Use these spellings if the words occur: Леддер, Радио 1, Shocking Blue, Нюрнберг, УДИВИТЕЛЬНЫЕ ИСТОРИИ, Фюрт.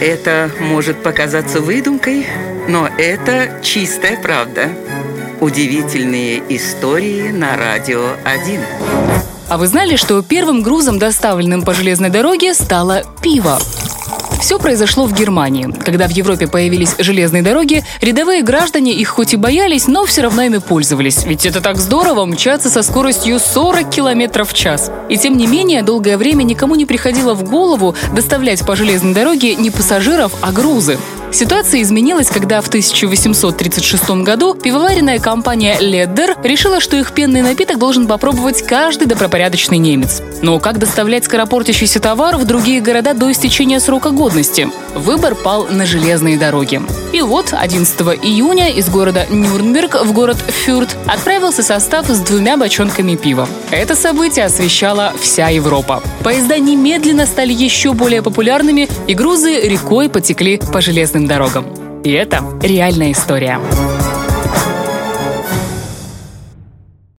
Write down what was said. Это может показаться выдумкой, но это чистая правда. Удивительные истории на Радио 1. А вы знали, что первым грузом, доставленным по железной дороге, стало пиво? Все произошло в Германии. Когда в Европе появились железные дороги, рядовые граждане их хоть и боялись, но все равно ими пользовались. Ведь это так здорово — мчаться со скоростью 40 км в час. И тем не менее, долгое время никому не приходило в голову доставлять по железной дороге не пассажиров, а грузы. Ситуация изменилась, когда в 1836 году пивоваренная компания «Леддер» решила, что их пенный напиток должен попробовать каждый добропорядочный немец. Но как доставлять скоропортящийся товар в другие города до истечения срока годности? Выбор пал на железные дороги. И вот 11 июня из города Нюрнберг в город Фюрт отправился состав с 2 бочонками пива. Это событие освещала вся Европа. Поезда немедленно стали еще более популярными, и грузы рекой потекли по железным дорогам. И это реальная история.